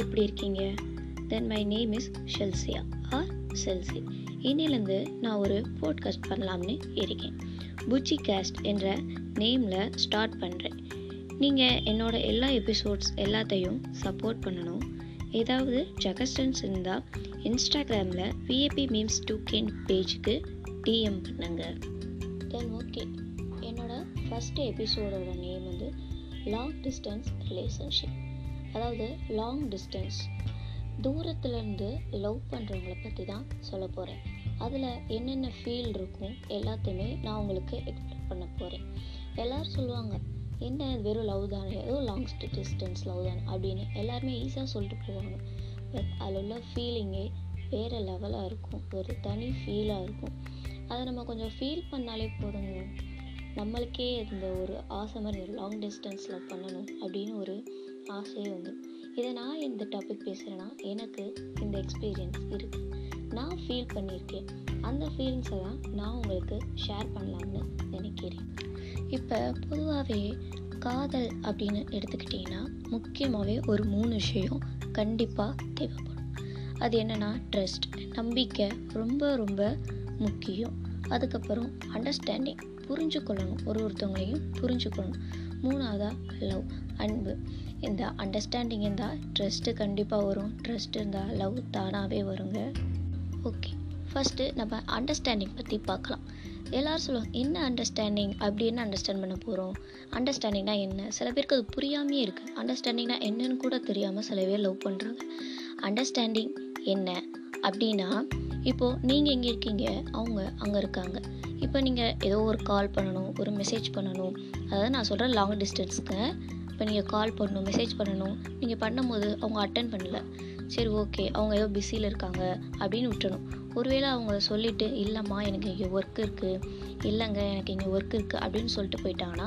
எல்லாரும் எப்படி இருக்கீங்க? Then my name is Chelsea or Chelsea. இன்னிலேருந்து நான் ஒரு போட்காஸ்ட் பண்ணலாம்னு இருக்கேன். புச்சி காஸ்ட் என்ற நேமில் ஸ்டார்ட் பண்ணுறேன். நீங்கள் என்னோடய எல்லா எபிசோட்ஸ் எல்லாத்தையும் சப்போர்ட் பண்ணணும். ஏதாவது சகஸ்டன்ஸ் இருந்தால் இன்ஸ்டாகிராமில் VIP memes 2K பேஜுக்கு டிஎம் பண்ணுங்க. தென் ஓகே, என்னோடய ஃபஸ்ட்டு எபிசோடோட நேம் வந்து லாங் டிஸ்டன்ஸ் ரிலேஷன்ஷிப். அதாவது லாங் டிஸ்டன்ஸ், தூரத்துலேருந்து லவ் பண்ணுறவங்கள பற்றி தான் சொல்ல போகிறேன். அதில் என்னென்ன ஃபீல் இருக்கும் எல்லாத்தையுமே நான் உங்களுக்கு எக்ஸ்பிளைன் பண்ண போகிறேன். எல்லோரும் சொல்லுவாங்க, என்ன வெறும் லவ் தானே, ஏதோ லாங் டிஸ்டன்ஸ் லவ் தானே அப்படின்னு எல்லாருமே ஈஸியாக சொல்லிட்டு போவாங்க. பட் அதில் உள்ள ஃபீலிங்கே வேறு லெவலாக இருக்கும், ஒரு தனி ஃபீலாக இருக்கும். அதை நம்ம கொஞ்சம் ஃபீல் பண்ணாலே போதுங்க, நம்மளுக்கே இந்த ஒரு ஆசை மாதிரி ஒரு லாங் டிஸ்டன்ஸில் பண்ணணும் அப்படின்னு ஒரு ஆசையே வந்துடும். இதை நான் இந்த டாபிக் பேசுகிறேன்னா எனக்கு இந்த எக்ஸ்பீரியன்ஸ் இருக்குது, நான் ஃபீல் பண்ணியிருக்கேன். அந்த ஃபீலிங்ஸை தான் நான் உங்களுக்கு ஷேர் பண்ணலாம்னு நினைக்கிறேன். இப்போ பொதுவாகவே காதல் அப்படின்னு எடுத்துக்கிட்டிங்கன்னா முக்கியமாகவே ஒரு 3 விஷயம் கண்டிப்பாக தேவைப்படும். அது என்னென்னா, ட்ரஸ்ட், நம்பிக்கை ரொம்ப ரொம்ப முக்கியம். அதுக்கப்புறம் அண்டர்ஸ்டாண்டிங், புரிஞ்சுக்கொள்ளணும், ஒருத்தவங்களையும் புரிஞ்சுக்கொள்ளணும். 3வது லவ், அன்பு. இந்த அண்டர்ஸ்டாண்டிங் இருந்தால் ட்ரஸ்ட்டு கண்டிப்பாக வரும், ட்ரஸ்ட் இருந்தால் லவ் தானாகவே வருங்க. ஓகே, ஃபஸ்ட்டு நம்ம அண்டர்ஸ்டாண்டிங் பற்றி பார்க்கலாம். எல்லோரும் சொல்லுவாங்க, என்ன அண்டர்ஸ்டாண்டிங், அப்படி என்ன அண்டர்ஸ்டாண்ட் பண்ண போகிறோம், அண்டர்ஸ்டாண்டிங்னா என்ன? சில பேருக்கு அது புரியாமையே இருக்குது. அண்டர்ஸ்டாண்டிங்னா என்னன்னு கூட தெரியாமல் சில பேர் லவ் பண்ணுறாங்க. அண்டர்ஸ்டாண்டிங் என்ன அப்படின்னா, இப்போது நீங்கள் எங்கே இருக்கீங்க, அவங்க அங்கே இருக்காங்க. இப்போ நீங்கள் ஏதோ ஒரு கால் பண்ணணும், ஒரு மெசேஜ் பண்ணணும். அதாவது நான் சொல்கிறேன் லாங் டிஸ்டன்ஸுக்கு. இப்போ நீங்கள் கால் பண்ணணும், மெசேஜ் பண்ணணும். நீங்கள் பண்ணும்போது அவங்க அட்டன் பண்ணலை, சரி ஓகே அவங்க ஏதோ பிஸியில் இருக்காங்க அப்படின்னு விட்டணும். ஒருவேளை அவங்க சொல்லிவிட்டு, இல்லைம்மா எனக்கு இங்கே ஒர்க் இருக்குது, இல்லைங்க எனக்கு இங்கே ஒர்க் இருக்குது அப்படின்னு சொல்லிட்டு போயிட்டாங்கன்னா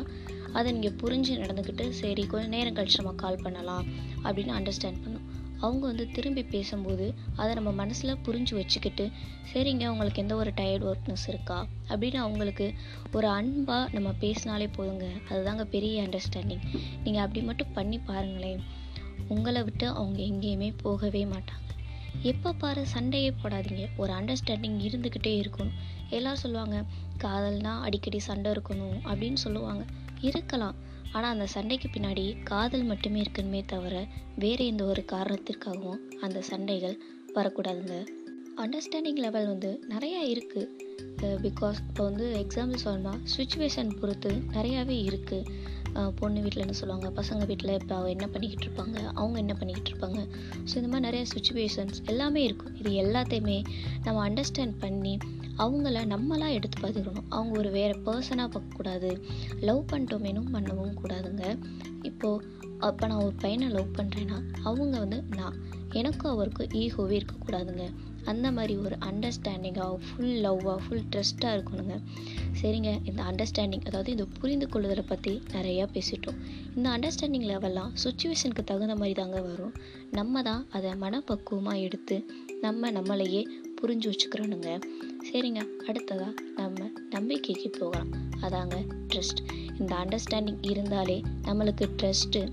அதை நீங்கள் புரிஞ்சு நடந்துக்கிட்டு, சரி கொஞ்சம் நேரம் கழிச்சு நம்ம கால் பண்ணலாம் அப்படின்னு அண்டர்ஸ்டாண்ட் பண்ணணும். அவங்க வந்து திரும்பி பேசும்போது அதை நம்ம மனசில் புரிஞ்சு வச்சுக்கிட்டு, சரிங்க அவங்களுக்கு எந்த ஒரு டயர்ட் ஒர்க்னஸ் இருக்கா அப்படின்னு அவங்களுக்கு ஒரு அன்பாக நம்ம பேசினாலே போதுங்க. அதுதாங்க பெரிய அண்டர்ஸ்டாண்டிங். நீங்கள் அப்படி மட்டும் பண்ணி பாருங்களேன், உங்களை விட்டு அவங்க எங்கேயுமே போகவே மாட்டாங்க. எப்போ பாரு சண்டையே போடாதீங்க, ஒரு அண்டர்ஸ்டாண்டிங் இருந்துக்கிட்டே இருக்கணும். எல்லோரும் சொல்லுவாங்க, காதல்னால் அடிக்கடி சண்டை இருக்கணும் அப்படின்னு சொல்லுவாங்க. இருக்கலாம், ஆனால் அந்த சண்டைக்கு பின்னாடி காதல் மட்டுமே இருக்குமே தவிர வேறு எந்த ஒரு காரணத்திற்காகவும் அந்த சண்டைகள் வரக்கூடாதுங்க. அண்டர்ஸ்டாண்டிங் லெவல் வந்து நிறையா இருக்குது. பிகாஸ் இப்போ வந்து எக்ஸாம்பிள் சொல்லணும்னா சுச்சுவேஷன் பொறுத்து நிறையாவே இருக்குது. பொண்ணு வீட்டில் என்ன சொல்லுவாங்க, பசங்க வீட்டில் இப்போ என்ன பண்ணிக்கிட்டு இருப்பாங்க, அவங்க என்ன பண்ணிக்கிட்டு இருப்பாங்க. ஸோ இந்த மாதிரி நிறையா சுச்சுவேஷன்ஸ் எல்லாமே இருக்கும். இது எல்லாத்தையுமே நம்ம அண்டர்ஸ்டாண்ட் பண்ணி அவங்கள நம்மளாக எடுத்து பார்த்துக்கணும். அவங்க ஒரு வேறு பர்சனாக பார்க்கக்கூடாது, லவ் பண்ணிட்டோமேனும் பண்ணவும் கூடாதுங்க. இப்போ நான் ஒரு பையனை லவ் பண்ணுறேன்னா அவங்க வந்து நான் எனக்கும் அவருக்கும் ஈகோவே இருக்கக்கூடாதுங்க. அந்த மாதிரி ஒரு அண்டர்ஸ்டாண்டிங்காக, ஃபுல் லவ்வாக, ஃபுல் ட்ரஸ்ட்டாக இருக்கணுங்க. சரிங்க, இந்த அண்டர்ஸ்டாண்டிங், அதாவது இந்த புரிந்து கொள்ளுதலை பற்றி நிறையா பேசிட்டோம். இந்த அண்டர்ஸ்டாண்டிங் லெவல்லாம் சுச்சுவேஷனுக்கு தகுந்த மாதிரி தாங்க வரும். நம்ம தான் அதை மனப்பக்குவமாக எடுத்து நம்மளையே புரிஞ்சு வச்சுக்கிறோனுங்க. சரிங்க, அடுத்ததாக நம்ம நம்பிக்கைக்கு போகலாம். அதாங்க ட்ரஸ்ட். இந்த அண்டர்ஸ்டாண்டிங் இருந்தாலே நம்மளுக்கு ட்ரஸ்ட்டு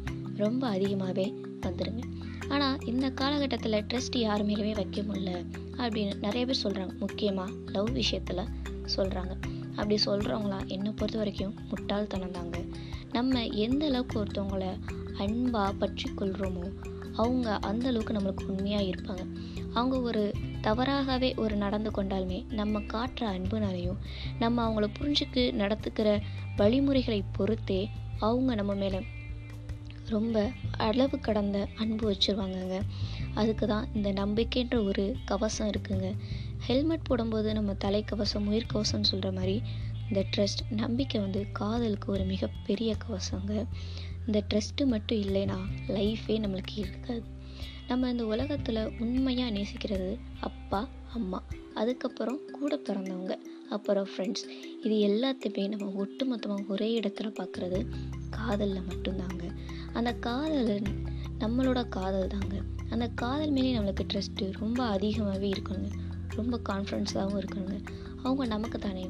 ரொம்ப அதிகமாகவே வந்துடுங்க. ஆனால் இந்த காலகட்டத்தில் ட்ரஸ்ட் யார் மேலுமே வைக்க முடியல அப்படின்னு நிறைய பேர் சொல்கிறாங்க, முக்கியமாக லவ் விஷயத்தில் சொல்கிறாங்க. அப்படி சொல்கிறவங்களா என்னை பொறுத்த வரைக்கும் முட்டாள்தனம் தாங்க. நம்ம எந்த அளவுக்கு ஒருத்தவங்கள அன்பாக பற்றி கொள்கிறோமோ அவங்க அந்த அளவுக்கு நம்மளுக்கு உண்மையாக இருப்பாங்க. அவங்க ஒரு தவறாகவே ஒரு நடந்து கொண்டாலுமே நம்ம காட்டுற அன்புனாலையும் நம்ம அவங்கள புரிஞ்சுக்கு நடத்துக்கிற வழிமுறைகளை பொறுத்தே அவங்க நம்ம மேலே ரொம்ப அளவு கடந்த அன்பு வச்சுருவாங்கங்க. அதுக்கு தான் இந்த நம்பிக்கைன்ற ஒரு கவசம் இருக்குங்க. ஹெல்மெட் போடும்போது நம்ம தலைக்கவசம், உயிர்கவசம்னு சொல்கிற மாதிரி இந்த ட்ரஸ்ட், நம்பிக்கை வந்து காதலுக்கு ஒரு மிகப்பெரிய கவசங்க. இந்த ட்ரஸ்ட்டு மட்டும் இல்லைன்னா லைஃபே நம்மளுக்கு இருக்காது. நம்ம இந்த உலகத்தில் உண்மையாக நேசிக்கிறது அப்பா, அம்மா, அதுக்கப்புறம் கூட பிறந்தவங்க, அப்புறம் ஃப்ரெண்ட்ஸ். இது எல்லாத்தையுமே நம்ம ஒட்டு மொத்தமாக ஒரே இடத்துல பார்க்குறது காதலில் மட்டும்தாங்க. அந்த காதல் நம்மளோட காதல் தாங்க. அந்த காதல் மேலே நம்மளுக்கு ட்ரஸ்ட்டு ரொம்ப அதிகமாகவே இருக்கணுங்க, ரொம்ப கான்ஃபிடென்ஸாகவும் இருக்கணுங்க. அவங்க நமக்கு தானே,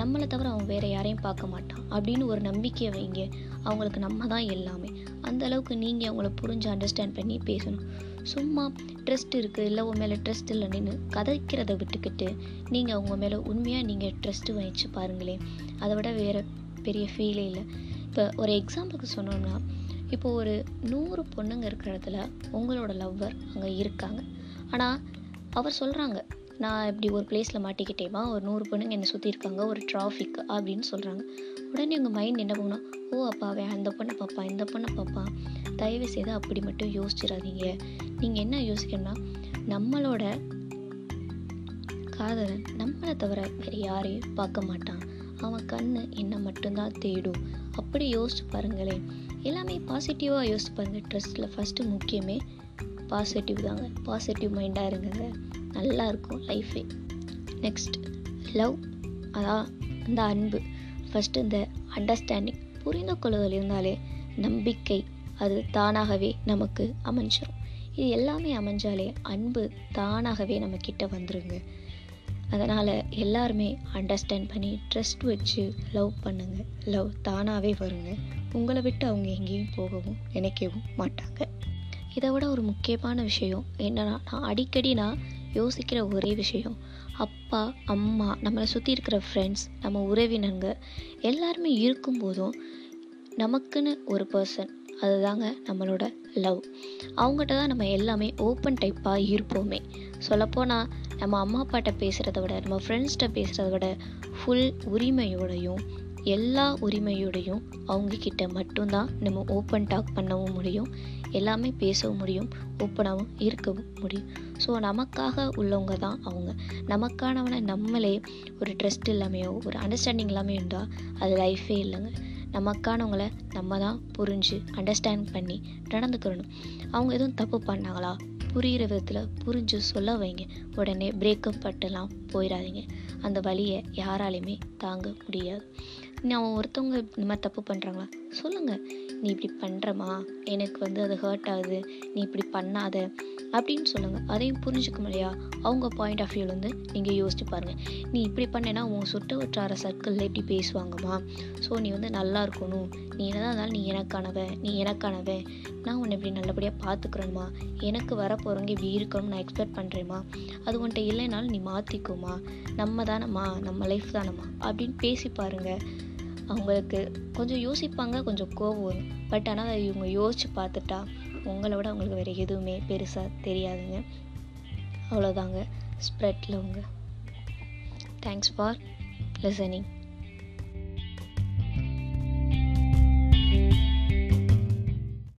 நம்மளை தவிர அவங்க வேறு யாரையும் பார்க்க மாட்டான் அப்படின்னு ஒரு நம்பிக்கையை வைங்க. அவங்களுக்கு நம்ம தான் எல்லாமே. அந்த அளவுக்கு நீங்கள் அவங்கள புரிஞ்சு அண்டர்ஸ்டாண்ட் பண்ணி பேசணும். சும்மா ட்ரஸ்ட் இருக்குது இல்லை உன் மேலே ட்ரஸ்ட் இல்லைன்னு கதைக்கிறத விட்டுக்கிட்டு நீங்கள் உங்கள் மேலே உண்மையாக நீங்கள் ட்ரஸ்ட்டு வச்சு பாருங்களேன். அதை விட வேறு பெரிய ஃபீலே இல்லை. இப்போ ஒரு எக்ஸாம்பிளுக்கு சொன்னோம்னா, இப்போ ஒரு 100 பொண்ணுங்க இருக்கிற இடத்துல உங்களோட லவ்வர் அங்கே இருக்காங்க. ஆனால் அவர் சொல்கிறாங்க, நான் இப்படி ஒரு பிளேஸில் மாட்டிக்கிட்டேவா, ஒரு 100 பொண்ணுங்க என்னை சுற்றி இருக்காங்க, ஒரு டிராஃபிக் அப்படின்னு சொல்கிறாங்க. உடனே உங்கள் மைண்ட் என்ன பண்ணுன்னா, ஓ அப்பாவே அந்த பொண்ணை பாப்பா இந்த பொண்ணை பாப்பா. தயவு செய்து அப்படி மட்டும் யோசிச்சிடாதீங்க. நீங்கள் என்ன யோசிக்கணும்னா, நம்மளோட காதலன் நம்மளை தவிர வேறு யாரையும் பார்க்க மாட்டான், அவன் கண் என்ன மட்டும்தான் தேடும். அப்படி யோசிச்சு பாருங்களேன். எல்லாமே பாசிட்டிவாக யோசிச்சு பாருங்கள். ட்ரெஸ்ஸில் ஃபஸ்ட்டு முக்கியமே பாசிட்டிவ் தாங்க. பாசிட்டிவ் மைண்டாக இருங்க, நல்லா இருக்கும் லைஃபே. நெக்ஸ்ட் லவ், அதான் இந்த அன்பு. ஃபஸ்ட்டு இந்த அண்டர்ஸ்டாண்டிங், புரிந்து கொள்ளுதல் இருந்தாலே நம்பிக்கை அது தானாகவே நமக்கு அமைஞ்சிடும். இது எல்லாமே அமைஞ்சாலே அன்பு தானாகவே நம்மக்கிட்ட வந்துடுங்க. அதனால் எல்லாருமே அண்டர்ஸ்டாண்ட் பண்ணி ட்ரஸ்ட் வச்சு லவ் பண்ணுங்கள். லவ் தானாகவே வருங்க. உங்களை விட்டு அவங்க எங்கேயும் போகவும் நினைக்கவும் மாட்டாங்க. இதை விட ஒரு முக்கியமான விஷயம் என்னென்னா, நான் அடிக்கடி நான் யோசிக்கிற ஒரே விஷயம், அப்பா அம்மா நம்மளை சுற்றி இருக்கிற ஃப்ரெண்ட்ஸ் நம்ம உறவினங்க எல்லாருமே இருக்கும்போதும் நமக்குன்னு ஒரு பர்சன், அதுதாங்க நம்மளோட லவ். அவங்ககிட்ட தான் நம்ம எல்லாமே ஓப்பன் டைப்பாக இருப்போமே. சொல்லப்போனால் நம்ம அம்மா அப்பாட்ட பேசுகிறத விட நம்ம ஃப்ரெண்ட்ஸ்கிட்ட பேசுகிறத விட ஃபுல் உரிமையோடையும் எல்லா உரிமையோடையும் அவங்கக்கிட்ட மட்டும்தான் நம்ம ஓப்பன் டாக் பண்ணவும் முடியும், எல்லாமே பேசவும் முடியும், ஓப்பனாகவும் இருக்கவும் முடியும். ஸோ நமக்காக உள்ளவங்க தான் அவங்க. நமக்கானவனை நம்மளே ஒரு ட்ரஸ்ட் இல்லாமையோ ஒரு அண்டர்ஸ்டாண்டிங் இல்லாமையோ இருந்தால் அது லைஃபே இல்லைங்க. நமக்கானவங்களை நம்ம தான் புரிஞ்சு அண்டர்ஸ்டாண்ட் பண்ணி நடந்துக்கிறணும். அவங்க எதுவும் தப்பு பண்ணாங்களா புரிகிற விதத்தில் புரிஞ்சு சொல்ல வைங்க. உடனே பிரேக்கப் பட்டெல்லாம் போயிடாதீங்க. அந்த வலியை யாராலையுமே தாங்க முடியாது. நான் ஒருத்தவங்க இந்த மாதிரி தப்பு பண்ணுறாங்களா சொல்லுங்கள், நீ இப்படி பண்ணுறமா, எனக்கு அது ஹர்ட் ஆகுது, நீ இப்படி பண்ணாத அப்படின்னு சொல்லுங்கள். அதையும் புரிஞ்சுக்க முடியா அவங்க பாயிண்ட் ஆஃப் வியூவில் வந்து நீங்கள் யோசிச்சு பாருங்கள். நீ இப்படி பண்ணேன்னா உன் சுட்டு வட்டார சர்க்கிளில் இப்படி பேசுவாங்கம்மா, ஸோ நீ நல்லா இருக்கணும், நீ என்னதான் இருந்தாலும் நீ எனக்கானவ, நான் உன்னை இப்படி நல்லபடியாக பார்த்துக்கிறேம்மா, எனக்கு வர போகிறவங்க இப்படி இருக்கணும்னு நான் எக்ஸ்பெக்ட் பண்ணுறேம்மா, அது உன்ட்ட இல்லைனாலும் நீ மாற்றிக்குமா, நம்ம தானம்மா, நம்ம லைஃப் தானம்மா அப்படின்னு பேசி பாருங்கள். அவங்களுக்கு கொஞ்சம் யோசிப்பாங்க, கொஞ்சம் கோபம் வரும். பட் ஆனால் அதை இவங்க யோசித்து பார்த்துட்டா உங்களை விட அவங்களுக்கு வேறு எதுவுமே பெருசாக தெரியாதுங்க. அவ்வளோதாங்க ஸ்ப்ரெட்டில். அவங்க தேங்க்ஸ் ஃபார் லிசனிங்.